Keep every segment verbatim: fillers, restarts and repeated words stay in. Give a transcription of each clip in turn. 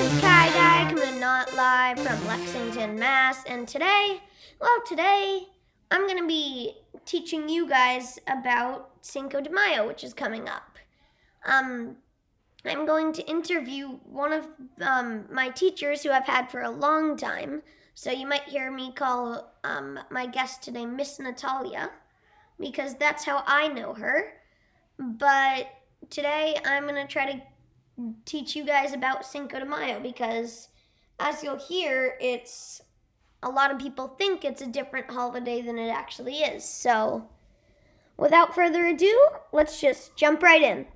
is Kai Guy coming not live from Lexington, Mass. And today, well, today I'm going to be teaching you guys about Cinco de Mayo, which is coming up. Um, I'm going to interview one of um, my teachers who I've had for a long time. So you might hear me call um, my guest today Miss Natalia, because that's how I know her. But today I'm going to try to teach you guys about Cinco de Mayo, because as you'll hear, it's a lot of people think it's a different holiday than it actually is. So without further ado, let's just jump right in.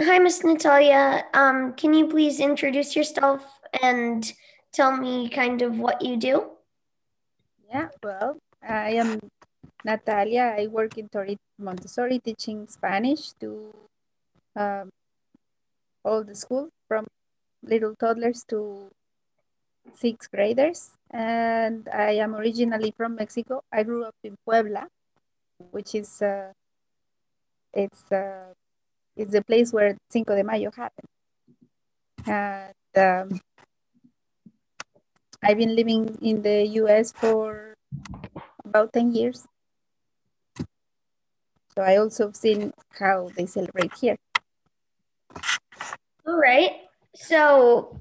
Hi, Miss Natalia. Um, can you please introduce yourself and tell me kind of what you do? Yeah, well, I am Natalia. I work in Tori Montessori teaching Spanish to um, all the school, from little toddlers to sixth graders. And I am originally from Mexico. I grew up in Puebla, which is uh, it's uh, it's the place where Cinco de Mayo happened. And um, I've been living in the U S for about ten years, so I also have seen how they celebrate here. All right. So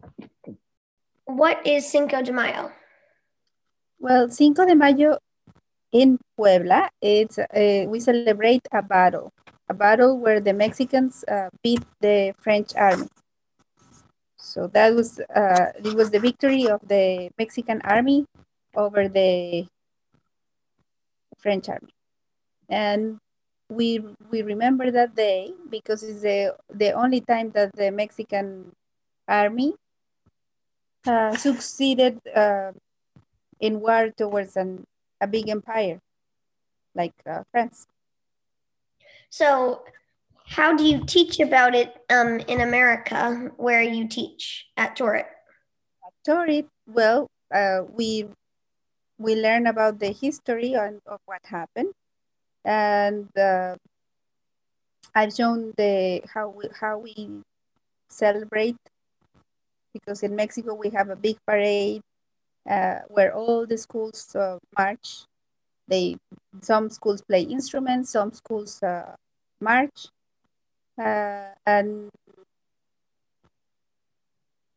what is Cinco de Mayo? Well, Cinco de Mayo in Puebla, it's uh, we celebrate a battle, a battle where the Mexicans uh, beat the French army. So that was uh, it was the victory of the Mexican army over the French army, and we we remember that day because it's the the only time that the Mexican army uh, succeeded uh, in war towards an a big empire like uh, France. So, how do you teach about it um, in America, where you teach at Torit? At Torit, well, uh, we we learn about the history and of what happened, and uh, I've shown the how we, how we celebrate, because in Mexico we have a big parade uh, where all the schools uh, march. They some schools play instruments, some schools uh, march, uh, and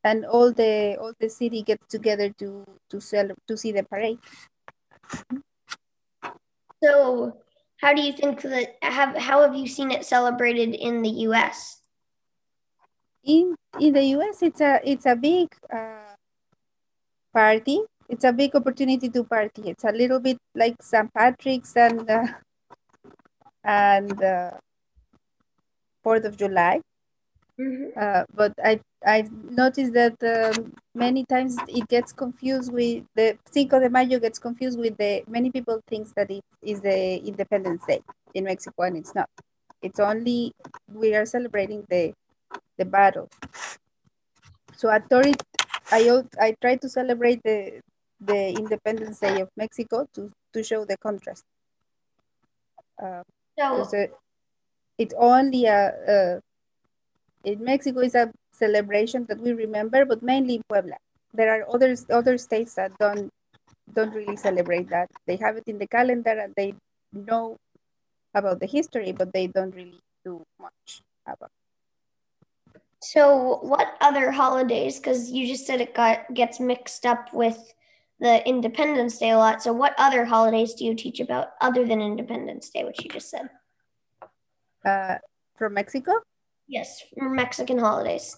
and all the all the city gets together to to cel- to see the parade. So, how do you think that, have, how have you seen it celebrated in the U S? In in the U S, it's a it's a big uh, party. It's a big opportunity to party. It's a little bit like Saint Patrick's and uh, and uh, Fourth of July. Mm-hmm. Uh, but I I've noticed that um, many times it gets confused with the Cinco de Mayo gets confused with the many people thinks that it is the Independence Day in Mexico, and it's not. It's only we are celebrating the the battle. So at Torit, I I try to celebrate the the Independence Day of Mexico to to show the contrast. Uh, so a, it's only a, a in Mexico is a celebration that we remember, but mainly in Puebla. There are other other states that don't don't really celebrate that. They have it in the calendar and they know about the history, but they don't really do much about it. So what other holidays, because you just said it got gets mixed up with the Independence Day a lot, so what other holidays do you teach about other than Independence Day, which you just said? Uh, from Mexico? Yes, Mexican holidays.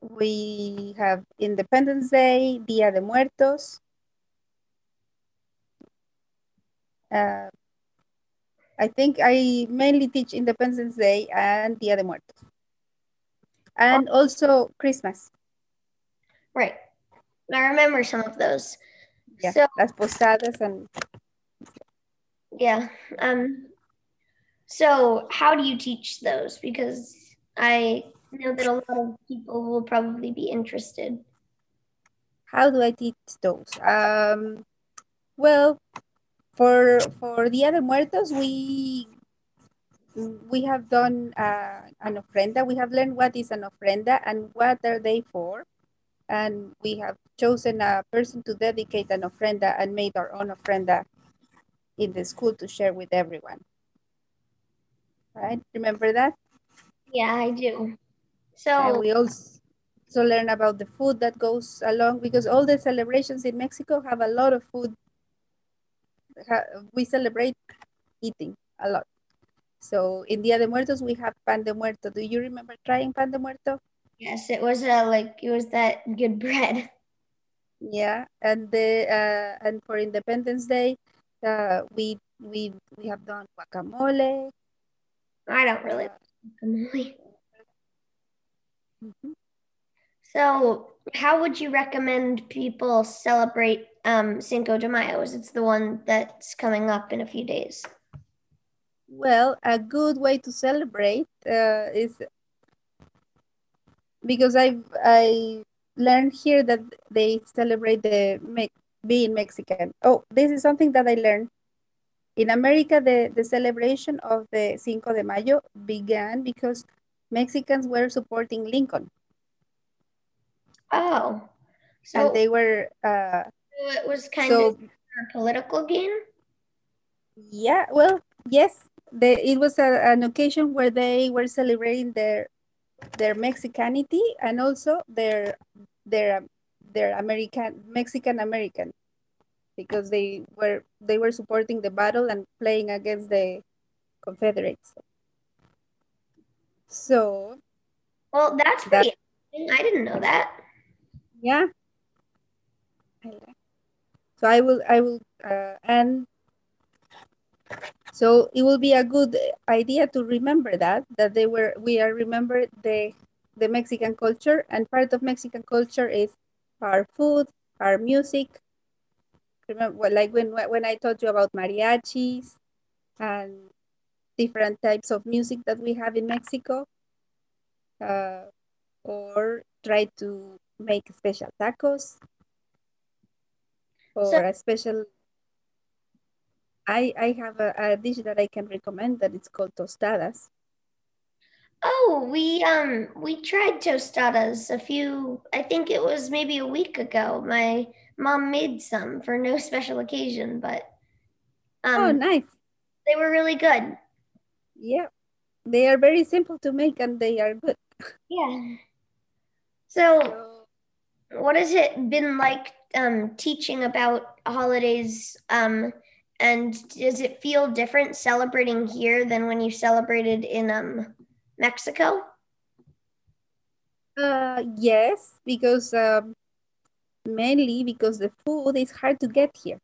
We have Independence Day, Dia de Muertos. Uh, I think I mainly teach Independence Day and Dia de Muertos. And oh. also Christmas. Right. I remember some of those. Yeah, so, las posadas and... Yeah. Um. So how do you teach those? Because I know that a lot of people will probably be interested. How do I teach those? Um, well, for for Día de Muertos, we we have done uh, an ofrenda. We have learned what is an ofrenda and what are they for. and we have chosen a person to dedicate an ofrenda and made our own ofrenda in the school to share with everyone. Right? Remember that? Yeah, I do. So and we also learn about the food that goes along, because all the celebrations in Mexico have a lot of food. We celebrate eating a lot. So in Dia de Muertos, we have pan de muerto. Do you remember trying pan de muerto? Yes, it was uh, like, it was that good bread. Yeah, and the uh, and for Independence Day, uh, we we we have done guacamole. I don't really like guacamole. Mm-hmm. So, how would you recommend people celebrate um, Cinco de Mayo, as it's the one that's coming up in a few days? Well, a good way to celebrate uh, is, because I I learned here that they celebrate the me- being Mexican. Oh, this is something that I learned. In America, the, the celebration of the Cinco de Mayo began because Mexicans were supporting Lincoln. Oh, so and they were. Uh, so it was kind so, of a political game. Yeah, well, yes, the, it was a, an occasion where they were celebrating their their Mexicanity and also their their their American Mexican American, because they were they were supporting the battle and playing against the Confederates. So, well, that's pretty that, interesting. I didn't know that. Yeah. So I will, I will, uh, and so it will be a good idea to remember that, that they were, we are remember the, the Mexican culture, and part of Mexican culture is our food, our music. Remember, like when, when I told you about mariachis and different types of music that we have in Mexico, uh, or try to make special tacos or so, a special. I I have a, a dish that I can recommend that it's called tostadas. Oh, we um we tried tostadas a few. I think it was maybe a week ago. My mom made some for no special occasion, but um, oh, nice! They were really good. Yeah, they are very simple to make and they are good. Yeah. So. What has it been like um, teaching about holidays, um, and does it feel different celebrating here than when you celebrated in um, Mexico? Uh, yes, because um, mainly because the food is hard to get here.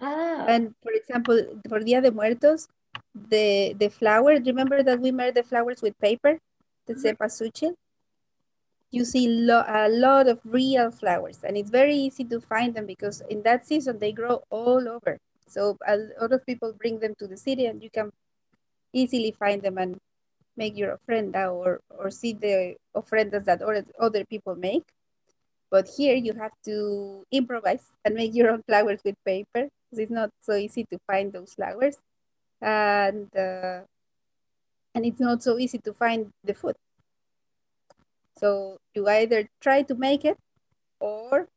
Oh. And for example, for Dia de Muertos, the, the flour, remember that we made the flowers with paper, the cempasúchil? You see lo- a lot of real flowers, and it's very easy to find them because in that season they grow all over. So a lot of people bring them to the city and you can easily find them and make your ofrenda or, or see the ofrendas that other people make. But here you have to improvise and make your own flowers with paper, because it's not so easy to find those flowers. And, uh, and it's not so easy to find the food. So you either try to make it or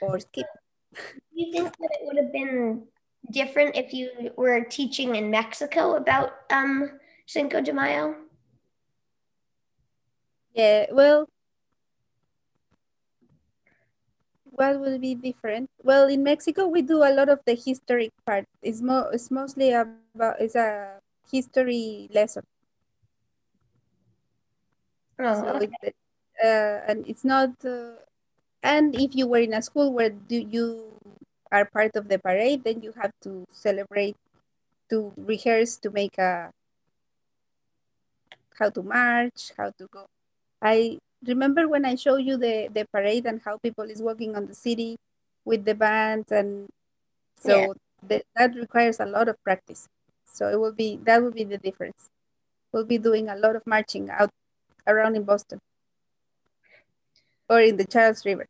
or skip. Do you think that it would have been different if you were teaching in Mexico about um, Cinco de Mayo? Yeah, well, what would be different? Well, in Mexico, we do a lot of the historic part. It's, mo- it's mostly about, it's a history lesson. Oh, so okay. it, uh, and it's not, uh, and if you were in a school where do you are part of the parade, then you have to celebrate, to rehearse, to make a, how to march, how to go. I remember when I showed you the, the parade and how people is walking on the city with the bands, and so yeah. the, that requires a lot of practice. So it will be, that will be the difference. We'll be doing a lot of marching out around in Boston or in the Charles River.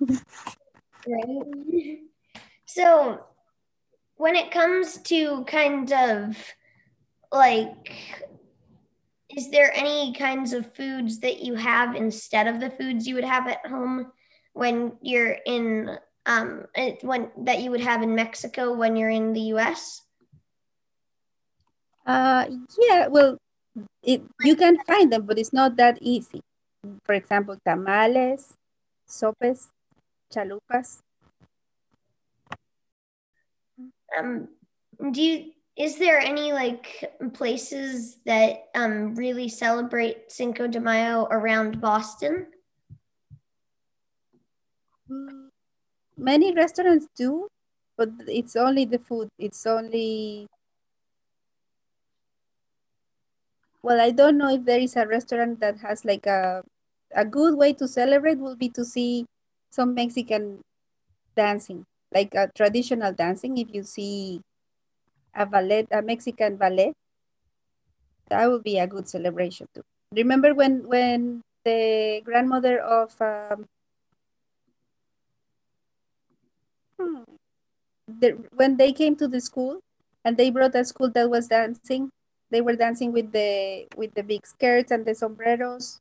Right. So when it comes to kind of like Is there any kinds of foods that you have instead of the foods you would have at home when you're in, um, when that you would have in Mexico when you're in the U S? Uh, yeah, well, it, you can find them, but it's not that easy. For example, tamales, sopes, chalupas. Um, do you, is there any like places that um, really celebrate Cinco de Mayo around Boston? Many restaurants do, but it's only the food. It's only, well, I don't know if there is a restaurant that has like a, a good way to celebrate will be to see some Mexican dancing, like a traditional dancing. If you see a ballet, a Mexican ballet, that would be a good celebration too. Remember when when the grandmother of um, the, when they came to the school and they brought a school that was dancing, they were dancing with the with the big skirts and the sombreros.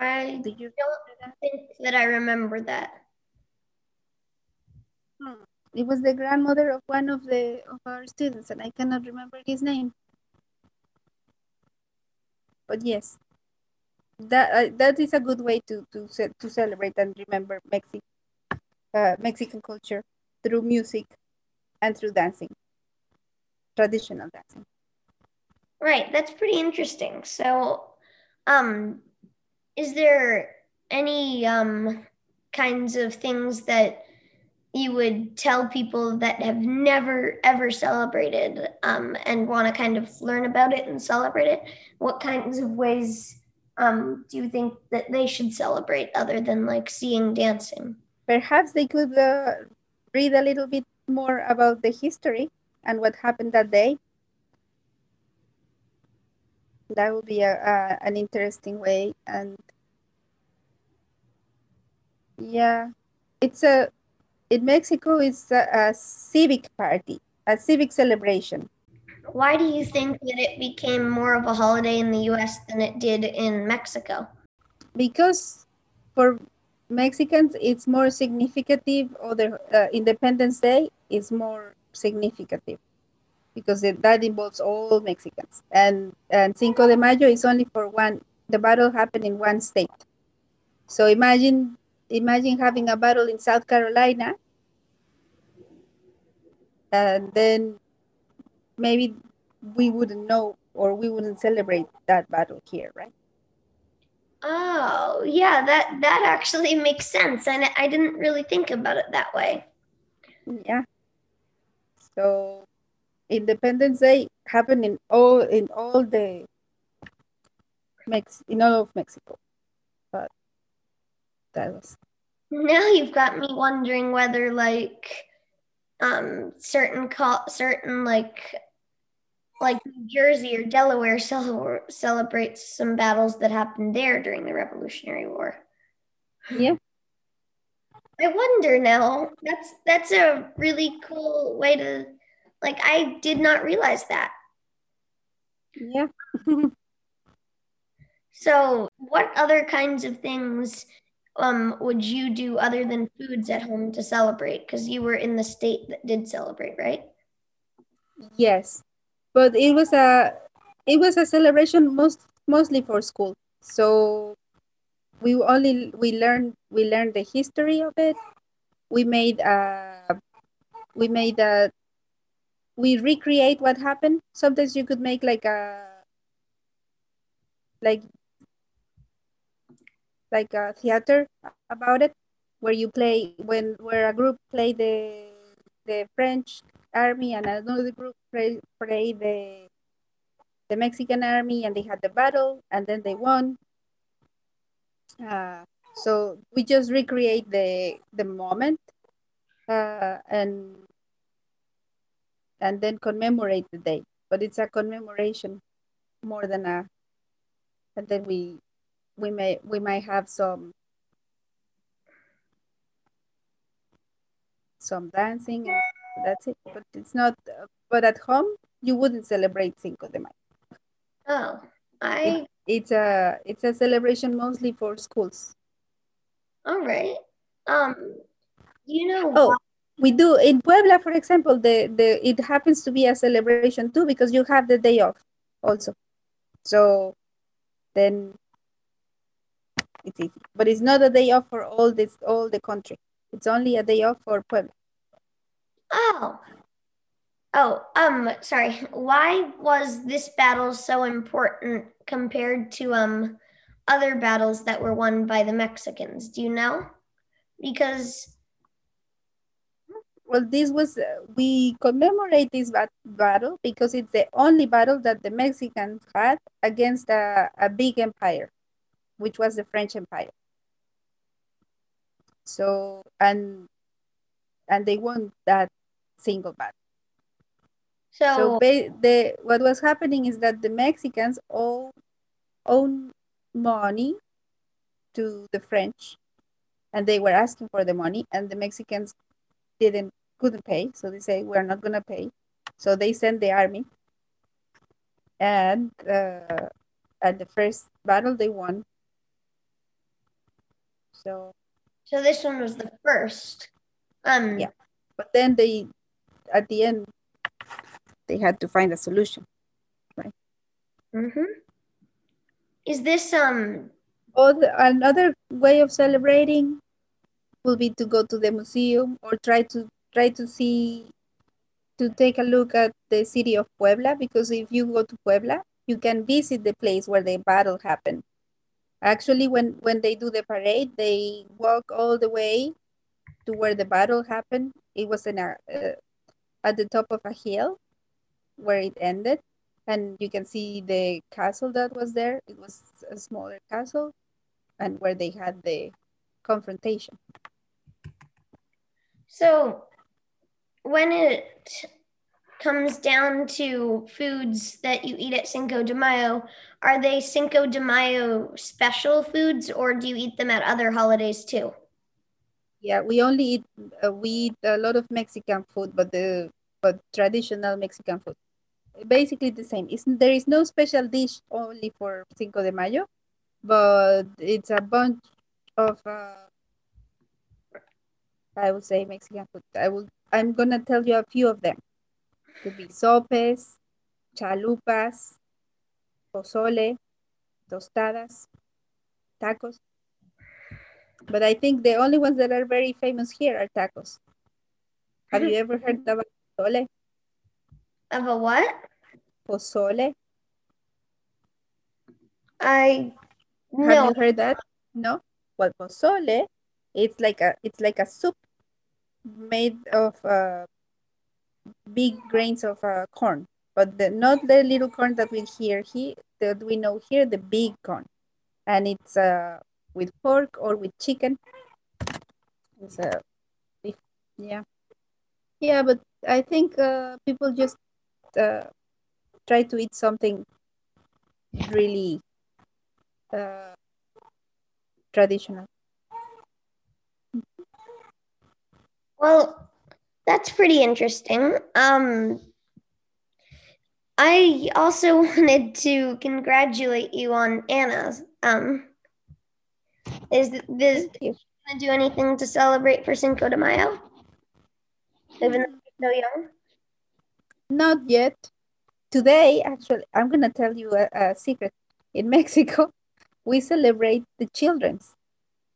I Did you don't think that I remember that. Hmm. It was the grandmother of one of the of our students, and I cannot remember his name. But yes, that uh, that is a good way to to to celebrate and remember Mexico, uh, Mexican culture through music and through dancing, traditional dancing. Right, that's pretty interesting. So, um, is there any um kinds of things that you would tell people that have never, ever celebrated um, and want to kind of learn about it and celebrate it? What kinds of ways um, do you think that they should celebrate other than like seeing dancing? Perhaps they could uh, read a little bit more about the history and what happened that day. That would be a, a, an interesting way. And yeah, it's a, in Mexico, it's a, a civic party, a civic celebration. Why do you think that it became more of a holiday in the U S than it did in Mexico? Because for Mexicans, it's more significative, or the uh, Independence Day is more significative because it, that involves all Mexicans. And, and Cinco de Mayo is only for one, the battle happened in one state. So imagine Imagine having a battle in South Carolina, and then maybe we wouldn't know, or we wouldn't celebrate that battle here, right? Oh, yeah, that, that actually makes sense. And I didn't really think about it that way. Yeah. So Independence Day happened in all in all the Mex in all of Mexico. But that was. Now you've got me wondering whether like um certain co- certain like like New Jersey or Delaware cel- celebrates some battles that happened there during the Revolutionary War. Yeah. I wonder now. That's that's a really cool way to, like, I did not realize that. Yeah. So, what other kinds of things Um, would you do other than foods at home to celebrate? Because you were in the state that did celebrate, right? Yes, but it was a it was a celebration most mostly for school. So we only we learned we learned the history of it. We made a we made a we recreate what happened. Sometimes you could make like a like. like a theater about it, where you play, when where a group play the the French army and another group play, play the the Mexican army, and they had the battle and then they won. Uh, so we just recreate the the moment uh, and and then commemorate the day. But it's a commemoration more than a, and then we we may we might have some some dancing, and that's it. But it's not, but at home you wouldn't celebrate Cinco de Mayo. Oh, I. It, it's a it's a celebration mostly for schools. All right. Um, you know. Oh, why? We do in Puebla, for example. The the it happens to be a celebration too because you have the day off also. So, then. It's easy, but it's not a day off for all this all the country. It's only a day off for Puebla. Oh. Oh, um, sorry. Why was this battle so important compared to um other battles that were won by the Mexicans? Do you know? Because well, this was uh, we commemorate this bat battle because it's the only battle that the Mexicans had against a, a big empire, which was the French Empire. So and and they won that single battle. So, so the, what was happening is that the Mexicans all owned money to the French, and they were asking for the money, and the Mexicans didn't couldn't pay, so they say we're not gonna pay. So they sent the army, and uh, at the first battle they won. So, so this one was the first. Um, yeah, but then they, at the end, they had to find a solution, right? Mm-hmm. Is this um? Or the, another way of celebrating will be to go to the museum or try to try to see, to take a look at the city of Puebla, because if you go to Puebla, you can visit the place where the battle happened. Actually, when when they do the parade, they walk all the way to where the battle happened. It was in a, uh, at the top of a hill where it ended, and you can see the castle that was there. It was a smaller castle, and where they had the confrontation. So when it comes down to foods that you eat at Cinco de Mayo, are they Cinco de Mayo special foods, or do you eat them at other holidays too? Yeah, we only eat, uh, we eat a lot of Mexican food, but the but traditional Mexican food. Basically the same. It's, there is no special dish only for Cinco de Mayo, but it's a bunch of, uh, I would say, Mexican food. I will, I'm going to tell you a few of them. Could be sopes, chalupas, pozole, tostadas, tacos. But I think the only ones that are very famous here are tacos. Have you ever heard about pozole? Of a what? Pozole. I no. Have you heard that? No. Well, pozole, it's like a it's like a soup made of uh, big grains of uh, corn, but the, not the little corn that we hear here, that we know here, the big corn, and it's uh, with pork or with chicken. It's a, yeah, yeah, but I think uh, people just uh, try to eat something really uh, traditional. Well, that's pretty interesting. Um, I also wanted to congratulate you on Anna. Um, is this going to do anything to celebrate for Cinco de Mayo? Even though so young? Not yet. Today, actually, I'm going to tell you a, a secret. In Mexico, we celebrate the children's,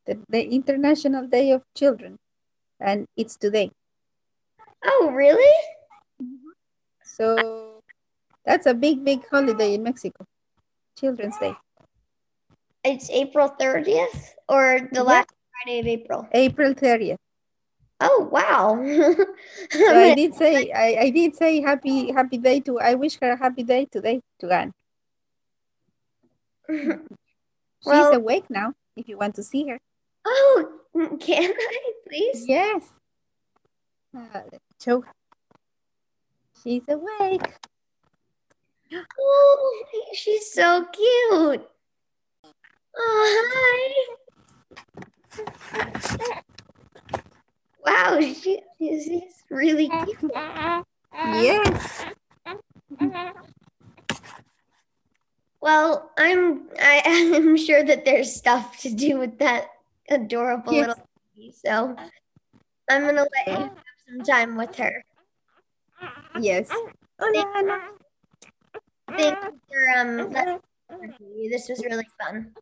the, the International Day of Children, and it's today. Oh, really? Mm-hmm. So that's a big, big holiday in Mexico, Children's Day. It's April thirtieth or the yeah. last Friday of April? April thirtieth. Oh, wow. So I did say I, I did say happy happy day to I wish her a happy day today to Anne. Well, she's awake now if you want to see her. Oh, can I please? Yes. Uh, let's show her. She's awake. Oh, she's so cute. Oh, hi. Wow, she is she's really cute. Yes. Well, I'm I am sure that there's stuff to do with that adorable yes. little baby, so I'm gonna let you have some time with her. Yes. Thank, thank you for um this was really fun.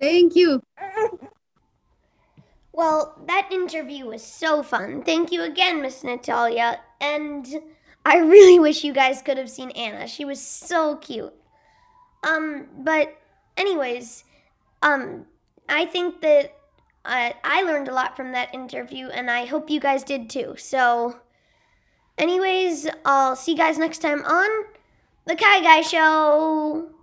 Thank you. Well, that interview was so fun. Thank you again, Miss Natalia. And I really wish you guys could have seen Anna. She was so cute. Um, but anyways, um, I think that I, I learned a lot from that interview, and I hope you guys did too. So anyways, I'll see you guys next time on The Kai Guy Show.